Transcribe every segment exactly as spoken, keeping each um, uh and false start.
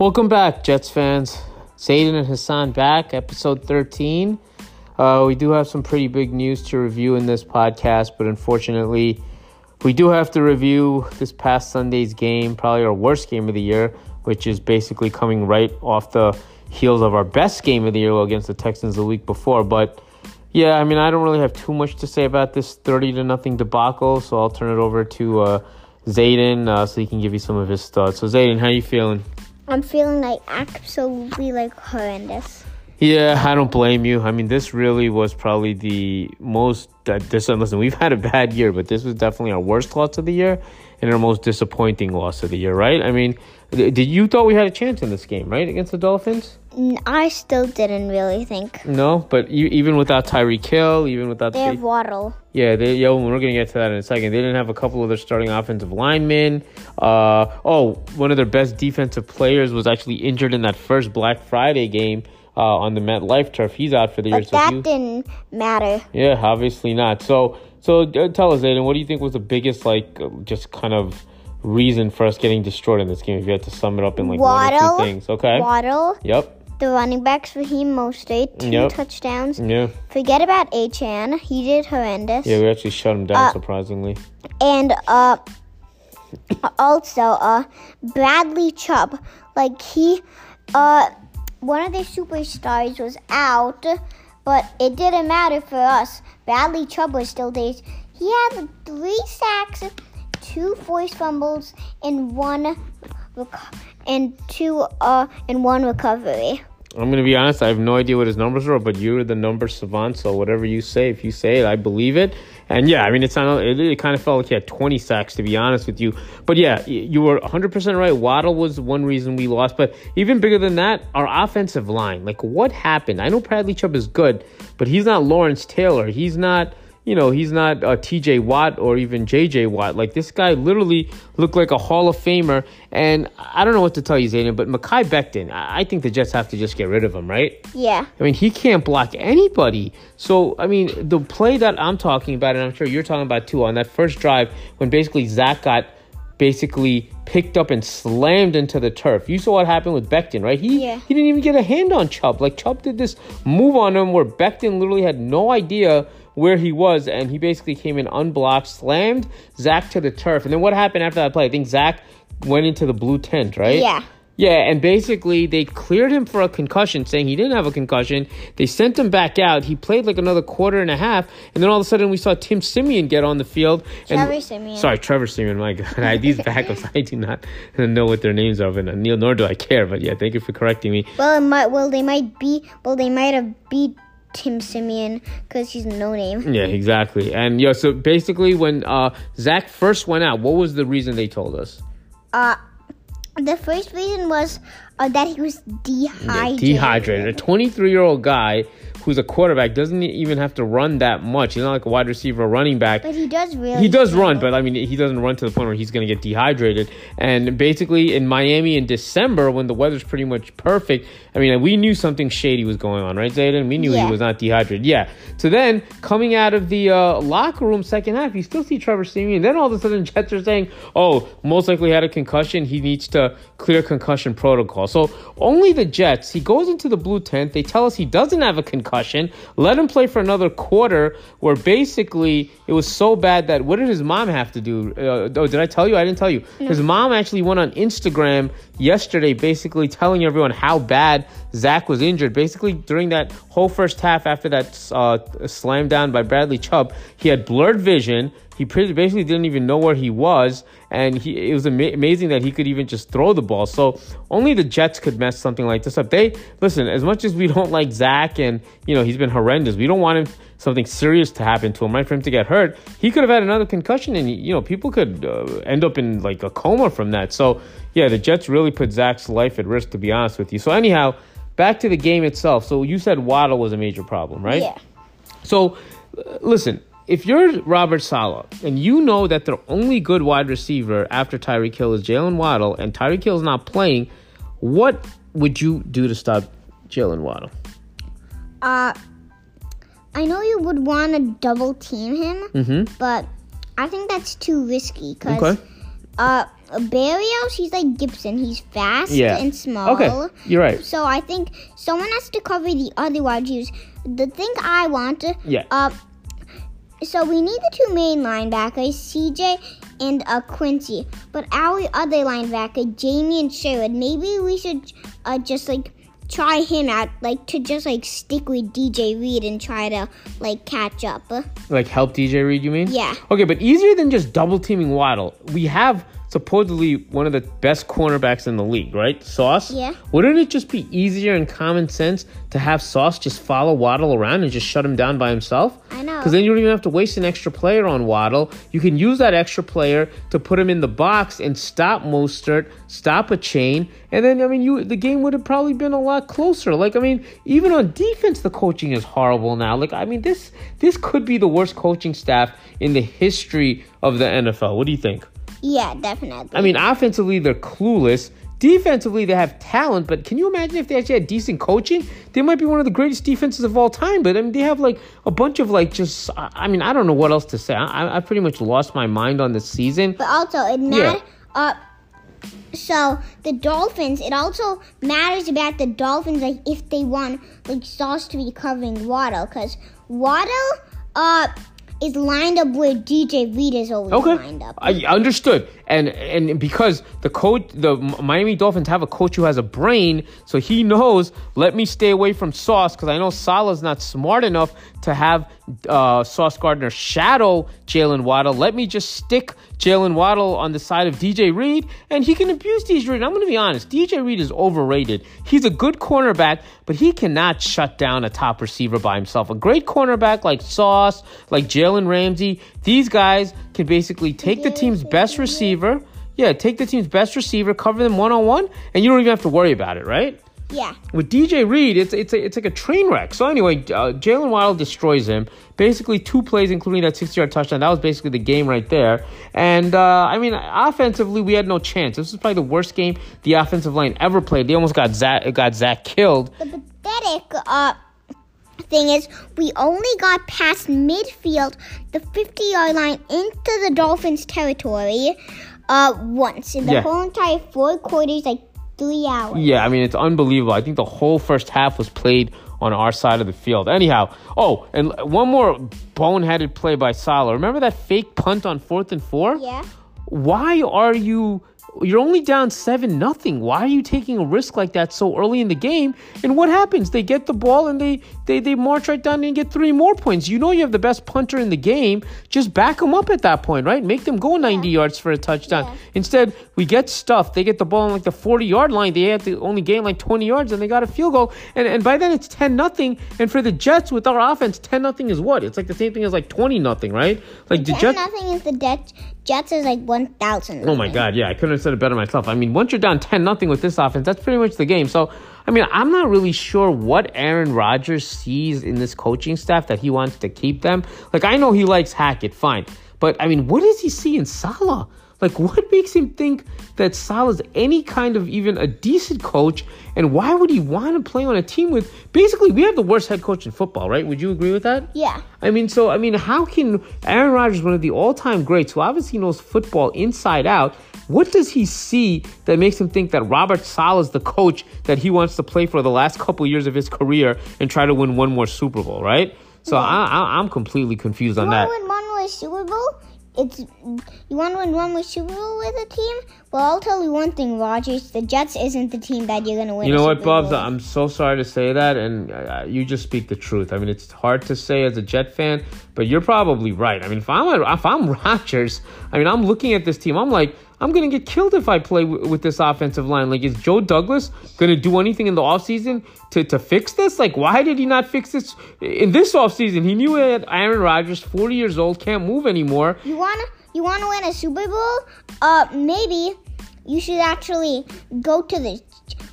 Welcome back, Jets fans. Zayden and Hassan back, episode thirteen. Uh, we do have some pretty big news to review in this podcast, but unfortunately, we do have to review this past Sunday's game, probably our worst game of the year, which is basically coming right off the heels of our best game of the year against the Texans the week before. But yeah, I mean, I don't really have too much to say about this thirty to nothing debacle, so I'll turn it over to uh, Zayden uh, so he can give you some of his thoughts. So Zayden, how you feeling? I'm feeling like absolutely like horrendous. Yeah, I don't blame you. I mean, this really was probably the most uh, this, listen, we've had a bad year, but this was definitely our worst loss of the year and our most disappointing loss of the year, right? I mean, th- did you thought we had a chance in this game, right, against the Dolphins? I still didn't really think. No, but you, even without Tyreek Hill, even without they have the, Waddle. Yeah, they, yeah, we're going to get to that in a second. They didn't have a couple of their starting offensive linemen. Uh, oh, one of their best defensive players was actually injured in that first Black Friday game uh, on the MetLife turf. He's out for the year. But so that he, didn't matter. Yeah, obviously not. So, so tell us, Zayden, what do you think was the biggest, like, just kind of reason for us getting destroyed in this game? If you had to sum it up in like Waddle, one or two things, okay? Waddle. Yep. The running backs, Raheem Mostert, two yep. touchdowns. Yeah. Forget about Achan. He did horrendous. Yeah, we actually shut him down, uh, surprisingly. And uh, also uh, Bradley Chubb. Like, he, uh, one of their superstars was out, but it didn't matter for us. Bradley Chubb was still there. He had three sacks, two forced fumbles, and one rec- and two uh and one recovery. I'm going to be honest, I have no idea what his numbers were, but you're the number savant, so whatever you say, if you say it, I believe it. And yeah, I mean, it's not, it, it kind of felt like he had twenty sacks, to be honest with you. But yeah, you were one hundred percent right. Waddle was one reason we lost. But even bigger than that, our offensive line. Like, what happened? I know Bradley Chubb is good, but he's not Lawrence Taylor. He's not... You know, he's not uh, T J. Watt or even J J. Watt. Like, this guy literally looked like a Hall of Famer. And I don't know what to tell you, Zayden, but Mekhi Becton, I-, I think the Jets have to just get rid of him, right? Yeah. I mean, he can't block anybody. So, I mean, the play that I'm talking about, and I'm sure you're talking about too, on that first drive when basically Zach got basically picked up and slammed into the turf. You saw what happened with Becton, right? He yeah. he didn't even get a hand on Chubb. Like, Chubb did this move on him where Becton literally had no idea where he was, and he basically came in unblocked, slammed Zach to the turf. And then what happened after that play? I think Zach went into the blue tent, right? Yeah. Yeah, and basically they cleared him for a concussion, saying he didn't have a concussion. They sent him back out. He played like another quarter and a half, and then all of a sudden we saw Tim Simeon get on the field. Trevor and, Siemian. Sorry, Trevor Siemian. My God, I, these backups, I do not know what their names are, and Neil, nor do I care. But yeah, thank you for correcting me. Well, it might, well, they might be. Well, they might have beat Tim Simeon because he's no name. Yeah, exactly. And yeah, so basically when uh, Zach first went out, what was the reason they told us? Uh, the first reason was uh, that he was dehydrated. Yeah, dehydrated. A twenty-three-year-old guy who's a quarterback doesn't even have to run that much. He's not like a wide receiver or running back. But he does really. He does run, but I mean, he doesn't run to the point where he's going to get dehydrated. And basically in Miami in December when the weather's pretty much perfect, I mean, we knew something shady was going on, right, Zayden? We knew yeah. he was not dehydrated. Yeah. So then coming out of the uh, locker room second half, you still see Trevor Siemian. Then all of a sudden Jets are saying, oh, most likely had a concussion. He needs to clear concussion protocol. So only the Jets. He goes into the blue tent. They tell us he doesn't have a concussion. Concussion, let him play for another quarter where basically it was so bad that what did his mom have to do? Uh, oh, did I tell you? I didn't tell you. No. His mom actually went on Instagram yesterday basically telling everyone how bad Zach was injured. Basically during that whole first half after that uh, slam down by Bradley Chubb, he had blurred vision. He basically didn't even know where he was, and he, it was ama- amazing that he could even just throw the ball. So only the Jets could mess something like this up. They listen, as much as we don't like Zach and, you know, he's been horrendous, we don't want him something serious to happen to him, right, for him to get hurt. He could have had another concussion, and, you know, people could uh, end up in, like, a coma from that. So, yeah, the Jets really put Zach's life at risk, to be honest with you. So, anyhow, back to the game itself. So, you said Waddle was a major problem, right? Yeah. So, listen. If you're Robert Saleh and you know that their only good wide receiver after Tyreek Hill is Jaylen Waddle and Tyreek Hill is not playing, what would you do to stop Jaylen Waddle? Uh, I know you would want to double team him, mm-hmm. but I think that's too risky because okay. Uh, Berrios, he's like Gibson. He's fast yeah. and small. Okay, you're right. So I think someone has to cover the other wide receivers. The thing I want, yeah. Uh, so we need the two main linebackers, C J and uh, Quincy. But our other linebacker, Jamie and Sherwood, maybe we should uh, just like try him out, like to just like stick with D J Reed and try to like catch up. Like help D J Reed, you mean? Yeah. Okay, but easier than just double teaming Waddle. We have supposedly one of the best cornerbacks in the league, right? Sauce? Yeah. Wouldn't it just be easier and common sense to have Sauce just follow Waddle around and just shut him down by himself? I know. Because then you don't even have to waste an extra player on Waddle. You can use that extra player to put him in the box and stop Mostert, stop a chain, and then, I mean, you the game would have probably been a lot closer. Like, I mean, even on defense, the coaching is horrible now. Like, I mean, this this could be the worst coaching staff in the history of the N F L. What do you think? Yeah, definitely. I mean, offensively, they're clueless. Defensively, they have talent, but can you imagine if they actually had decent coaching? They might be one of the greatest defenses of all time, but I mean, they have like a bunch of like just, I mean, I don't know what else to say. I, I pretty much lost my mind on this season. But also, it matters. Yeah. Uh, so, the Dolphins, it also matters about the Dolphins, like, if they want, like, Sauce to be covering Waddle, because Waddle, uh... is lined up where D J Reed is always okay. lined up. I understood. And and because the coach, the Miami Dolphins have a coach who has a brain, so he knows, let me stay away from Sauce because I know Saleh's not smart enough to have uh, Sauce Gardner shadow Jaylen Waddle. Let me just stick Jaylen Waddle on the side of D J Reed, and he can abuse D J Reed. I'm going to be honest. D J Reed is overrated. He's a good cornerback, but he cannot shut down a top receiver by himself. A great cornerback like Sauce, like Jaylen Ramsey, these guys can basically take the team's best receiver, yeah, take the team's best receiver, cover them one-on-one, and you don't even have to worry about it, right? Yeah. With D J Reed, it's it's a, it's like a train wreck. So anyway, uh, Jaylen Waddle destroys him. Basically two plays, including that sixty-yard touchdown. That was basically the game right there. And, uh, I mean, offensively, we had no chance. This was probably the worst game the offensive line ever played. They almost got Zach, got Zach killed. The pathetic, uh... thing is, we only got past midfield, the fifty-yard line, into the Dolphins' territory uh, once in the yeah. whole entire four quarters, like three hours. Yeah, I mean, it's unbelievable. I think the whole first half was played on our side of the field. Anyhow, oh, and one more boneheaded play by Saleh. Remember that fake punt on fourth and four? Yeah. Why are you... You're only down seven nothing. Why are you taking a risk like that so early in the game? And what happens? They get the ball and they, they, they march right down and get three more points. You know you have the best punter in the game. Just back them up at that point, right? Make them go ninety yeah. yards for a touchdown. Yeah. Instead, we get stuffed. They get the ball on like the forty-yard line. They have to only gain like twenty yards and they got a field goal. And and by then it's ten nothing. And for the Jets with our offense, ten nothing is what? It's like the same thing as like twenty nothing, right? Like the Jets. ten nothing is the Jets. Jets is like one thousand. Oh my God, yeah. I couldn't have said it better myself. I mean, once you're down ten nothing with this offense, that's pretty much the game. So, I mean, I'm not really sure what Aaron Rodgers sees in this coaching staff that he wants to keep them. Like, I know he likes Hackett, fine. But, I mean, what does he see in Saleh? Like, what makes him think that Saleh's any kind of even a decent coach? And why would he want to play on a team with... Basically, we have the worst head coach in football, right? Would you agree with that? Yeah. I mean, so, I mean, how can Aaron Rodgers, one of the all-time greats, who obviously knows football inside out, what does he see that makes him think that Robert Saleh is the coach that he wants to play for the last couple years of his career and try to win one more Super Bowl, right? So, yeah. I, I, I'm completely confused you on that. Win one more Super Bowl? It's you want to win one more Super Bowl with a team? Well, I'll tell you one thing, Rodgers. The Jets isn't the team that you're going to win. You know what, Bubs? I'm so sorry to say that, and uh, you just speak the truth. I mean, it's hard to say as a Jet fan, but you're probably right. I mean, if I'm if I'm Rodgers, I mean, I'm looking at this team. I'm like, I'm going to get killed if I play w- with this offensive line. Like, is Joe Douglas going to do anything in the offseason to, to fix this? Like, why did he not fix this in this offseason? He knew he had Aaron Rodgers, forty years old, can't move anymore. You want to you wanna win a Super Bowl? Uh, maybe you should actually go to the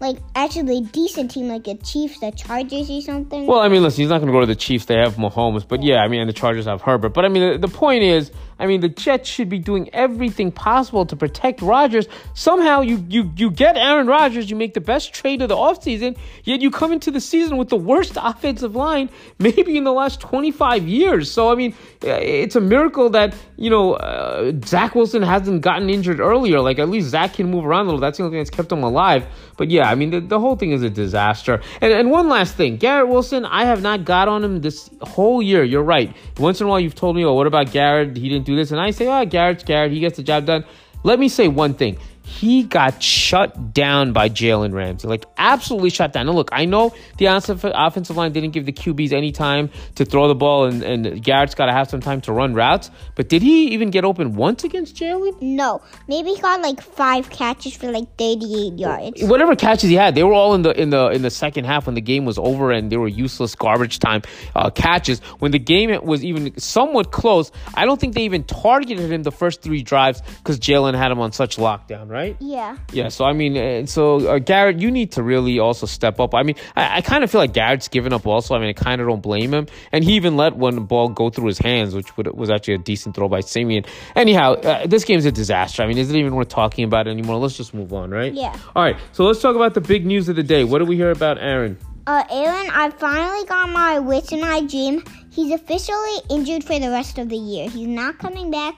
like actually decent team like the Chiefs, the Chargers or something? Well, I mean, listen, he's not going to go to the Chiefs. They have Mahomes. But, yeah, I mean, and the Chargers have Herbert. But, I mean, the, the point is, I mean, the Jets should be doing everything possible to protect Rodgers. Somehow you you you get Aaron Rodgers, you make the best trade of the offseason, yet you come into the season with the worst offensive line maybe in the last twenty-five years. So, I mean, it's a miracle that, you know, uh, Zach Wilson hasn't gotten injured earlier. Like, at least Zach can move around a little. That's the only thing that's kept him alive. But, yeah, I mean, the, the whole thing is a disaster. And, and one last thing. Garrett Wilson, I have not got on him this whole year. You're right. Once in a while you've told me, oh, what about Garrett? He didn't do this, and I say, oh, Garrett's Garrett, he gets the job done. Let me say one thing. He got shut down by Jalen Ramsey, like absolutely shut down. Now, look, I know the offensive line didn't give the Q Bs any time to throw the ball, and, and Garrett's got to have some time to run routes, but did he even get open once against Jalen? No. Maybe he got like five catches for like thirty-eight yards. Whatever catches he had, they were all in the in the, in the second half when the game was over, and they were useless garbage time uh, catches. When the game was even somewhat close, I don't think they even targeted him the first three drives because Jalen had him on such lockdown, right? Right? Yeah. Yeah. So I mean, so uh, Garrett, you need to really also step up. I mean, I, I kind of feel like Garrett's given up. Also, I mean, I kind of don't blame him. And he even let one ball go through his hands, which would, was actually a decent throw by Siemian. Anyhow, uh, this game's a disaster. I mean, isn't even worth talking about it anymore. Let's just move on, right? Yeah. All right. So let's talk about the big news of the day. What do we hear about Aaron? Uh, Aaron, I finally got my wits in my gym. He's officially injured for the rest of the year. He's not coming back.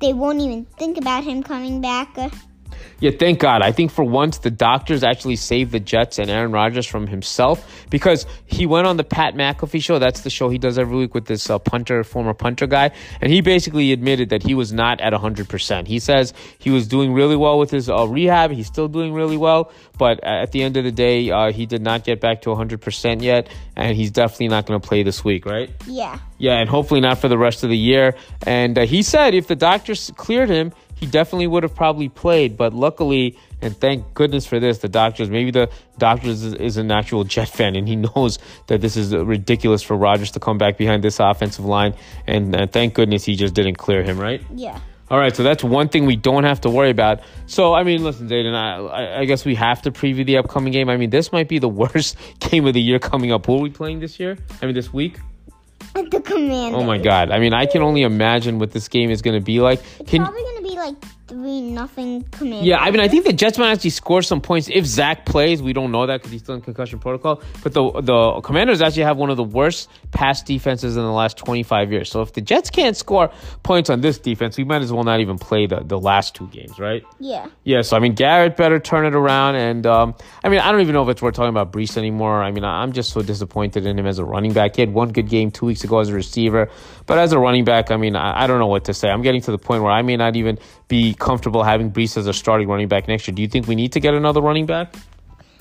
They won't even think about him coming back. Uh, Yeah, thank God. I think for once the doctors actually saved the Jets and Aaron Rodgers from himself, because he went on the Pat McAfee show. That's the show he does every week with this uh, punter, former punter guy. And he basically admitted that he was not at one hundred percent. He says he was doing really well with his uh, rehab. He's still doing really well. But at the end of the day, uh, he did not get back to one hundred percent yet. And he's definitely not going to play this week, right? Yeah. Yeah, and hopefully not for the rest of the year. And uh, he said if the doctors cleared him, he definitely would have probably played, but luckily, and thank goodness for this, the doctors, maybe the doctors is, is an actual Jet fan, and he knows that this is ridiculous for Rodgers to come back behind this offensive line, and uh, thank goodness he just didn't clear him, right? Yeah. All right, so that's one thing we don't have to worry about. So, I mean, listen, Zayden, I, I guess we have to preview the upcoming game. I mean, this might be the worst game of the year coming up. Who are we playing this year? I mean, this week? The Commanders. Oh, my God. I mean, I can only imagine what this game is going to be like. It's can, probably going to be like three nothing Commanders. Yeah, I mean, I think the Jets might actually score some points if Zach plays. We don't know that because he's still in concussion protocol. But the the Commanders actually have one of the worst pass defenses in the last twenty-five years. So if the Jets can't score points on this defense, we might as well not even play the, the last two games, right? Yeah. Yeah, so, I mean, Garrett better turn it around. And, um, I mean, I don't even know if it's worth talking about Breece anymore. I mean, I'm just so disappointed in him as a running back. He had one good game two weeks ago as a receiver, but as a running back, I mean, I, I don't know what to say. I'm getting to the point where I may not even be comfortable having Breece as a starting running back next year. Do you think we need to get another running back?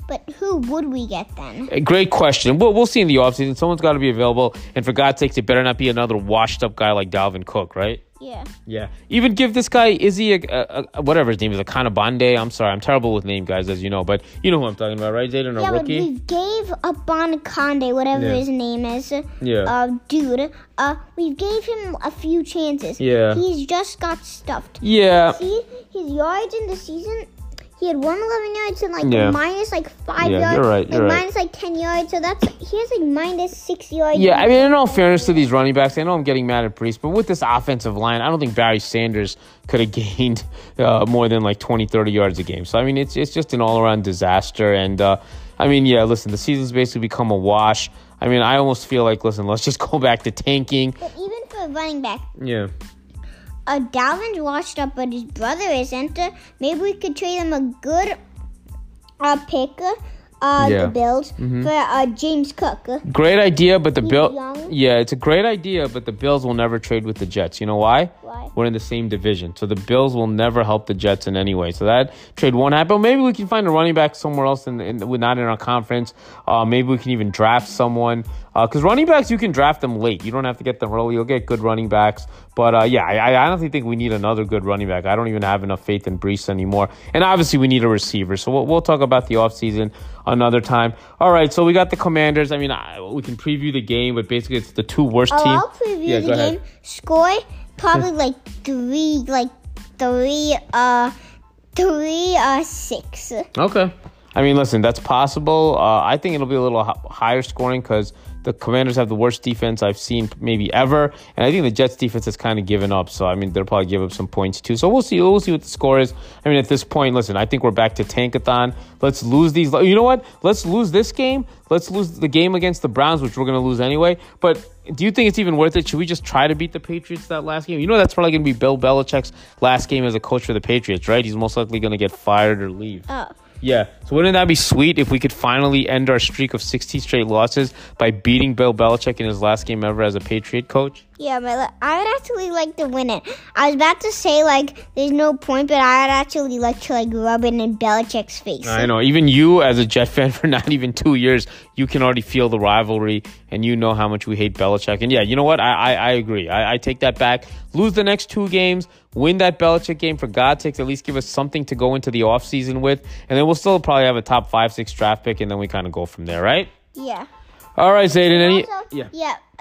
But who would we get then? A great question. We'll, we'll see in the offseason. Someone's got to be available, and for God's sakes, it better not be another washed-up guy like Dalvin Cook, right? Yeah. Yeah. Even give this guy Izzy a, a, a whatever his name is, a Kanabande. I'm sorry, I'm terrible with name guys, as you know, but you know who I'm talking about, right, Zayden? Yeah, a rookie. We gave a Bonconde, whatever yeah. his name is. Yeah. Uh, dude. Uh, we gave him a few chances. Yeah. He's just got stuffed. Yeah. See his yards in the season. He had one hundred eleven yards and, like, yeah. minus, like, five yeah, yards. You're right, you're like, right. Minus, like, ten yards. So that's, he has, like, minus six yards. Yeah, I mean, in all fairness to these running backs, I know I'm getting mad at Breece, but with this offensive line, I don't think Barry Sanders could have gained uh, more than, like, twenty, thirty yards a game. So, I mean, it's it's just an all-around disaster. And, uh, I mean, yeah, listen, the season's basically become a wash. I mean, I almost feel like, listen, let's just go back to tanking. But even for a running back. Yeah. Uh, Dalvin's washed up, but his brother isn't. Uh, maybe we could trade him a good uh, pick, uh, yeah. the Bills, mm-hmm. for uh, James Cook. Great idea, but the Bills... Yeah, it's a great idea, but the Bills will never trade with the Jets. You know why? Why? We're in the same division, so the Bills will never help the Jets in any way. So that trade won't happen. Maybe we can find a running back somewhere else, in, in not in our conference. Uh, maybe we can even draft someone. Because uh, running backs, you can draft them late. You don't have to get them early. You'll get good running backs. But, uh, yeah, I, I honestly think we need another good running back. I don't even have enough faith in Breece anymore. And, obviously, we need a receiver. So, we'll, we'll talk about the offseason another time. All right, so we got the Commanders. I mean, I, we can preview the game, but basically it's the two worst oh, teams. I'll preview yeah, the game. Ahead. Score probably like three, like three, uh, three, uh, six. Okay. I mean, listen, that's possible. Uh, I think it'll be a little h- higher scoring because the Commanders have the worst defense I've seen maybe ever. And I think the Jets defense has kind of given up. So, I mean, they'll probably give up some points too. So we'll see. We'll see what the score is. I mean, at this point, listen, I think we're back to tankathon. Let's lose these. You know what? Let's lose this game. Let's lose the game against the Browns, which we're going to lose anyway. But do you think it's even worth it? Should we just try to beat the Patriots that last game? You know that's probably going to be Bill Belichick's last game as a coach for the Patriots, right? He's most likely going to get fired or leave. Oh. Yeah, so wouldn't that be sweet if we could finally end our streak of sixteen straight losses by beating Bill Belichick in his last game ever as a Patriot coach? Yeah, but I would actually like to win it. I was about to say, like, there's no point, but I would actually like to, like, rub it in Belichick's face. I know. Even you, as a Jet fan for not even two years, you can already feel the rivalry, and you know how much we hate Belichick. And, yeah, you know what? I, I, I agree. I, I take that back. Lose the next two games. Win that Belichick game, for God's sakes. At least give us something to go into the offseason with. And then we'll still probably have a top five, six draft pick, and then we kind of go from there, right? Yeah. All right, Zayden. Any, also, yeah.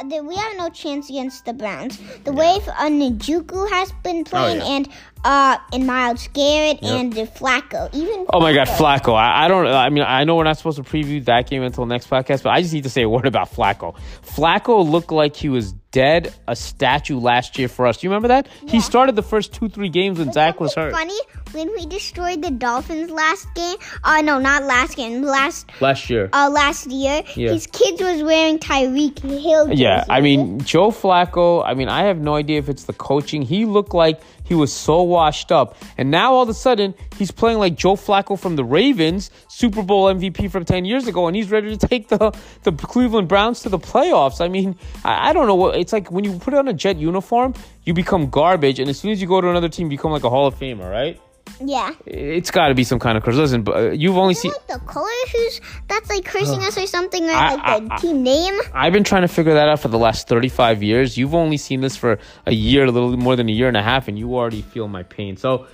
yeah, we have no chance against the Browns. The yeah. way uh, Nijoku has been playing, oh, yeah. and uh, and Myles Garrett yeah. and uh, Flacco, even. Oh Flacco. my God, Flacco! I, I don't. I mean, I know we're not supposed to preview that game until next podcast, but I just need to say a word about Flacco. Flacco looked like he was dead, a statue last year for us. Do you remember that? Yeah. He started the first two, three games when but Zach was hurt. Funny when we destroyed the Dolphins last game. Uh no, not last game. Last last year. Uh, last year, yeah. His kids was wearing Tyreek Hill. Yeah, I mean, Joe Flacco, I mean, I have no idea if it's the coaching. He looked like he was so washed up. And now all of a sudden, he's playing like Joe Flacco from the Ravens, Super Bowl M V P from ten years ago, and he's ready to take the, the Cleveland Browns to the playoffs. I mean, I, I don't know. What, it's like when you put on a Jet uniform, you become garbage, and as soon as you go to another team, you become like a Hall of Famer, right? Yeah. It's got to be some kind of curse. Listen, you've only seen... like the color issues? That's like cursing us or something, right? I, like the I, team name? I've been trying to figure that out for the last thirty-five years. You've only seen this for a year, a little more than a year and a half, and you already feel my pain. So,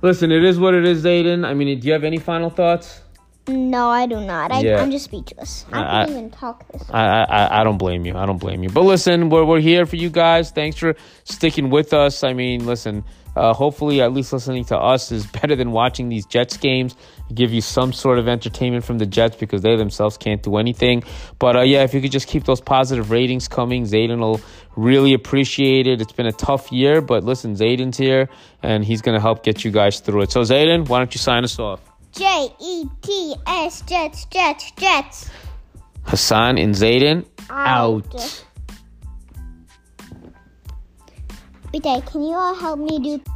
listen, it is what it is, Zayden. I mean, do you have any final thoughts? No, I do not. I, yeah. I'm just speechless. I, I can't even talk this I, I, I, I don't blame you. I don't blame you. But listen, we're we're here for you guys. Thanks for sticking with us. I mean, listen, uh, hopefully at least listening to us is better than watching these Jets games. Give you some sort of entertainment from the Jets because they themselves can't do anything. But, uh, yeah, if you could just keep those positive ratings coming, Zayden will really appreciate it. It's been a tough year, but listen, Zayden's here, and he's going to help get you guys through it. So, Zayden, why don't you sign us off? J E T S, Jets, Jets, Jets. Hassan and Zayden, out. out. Bidet, can you all help me do...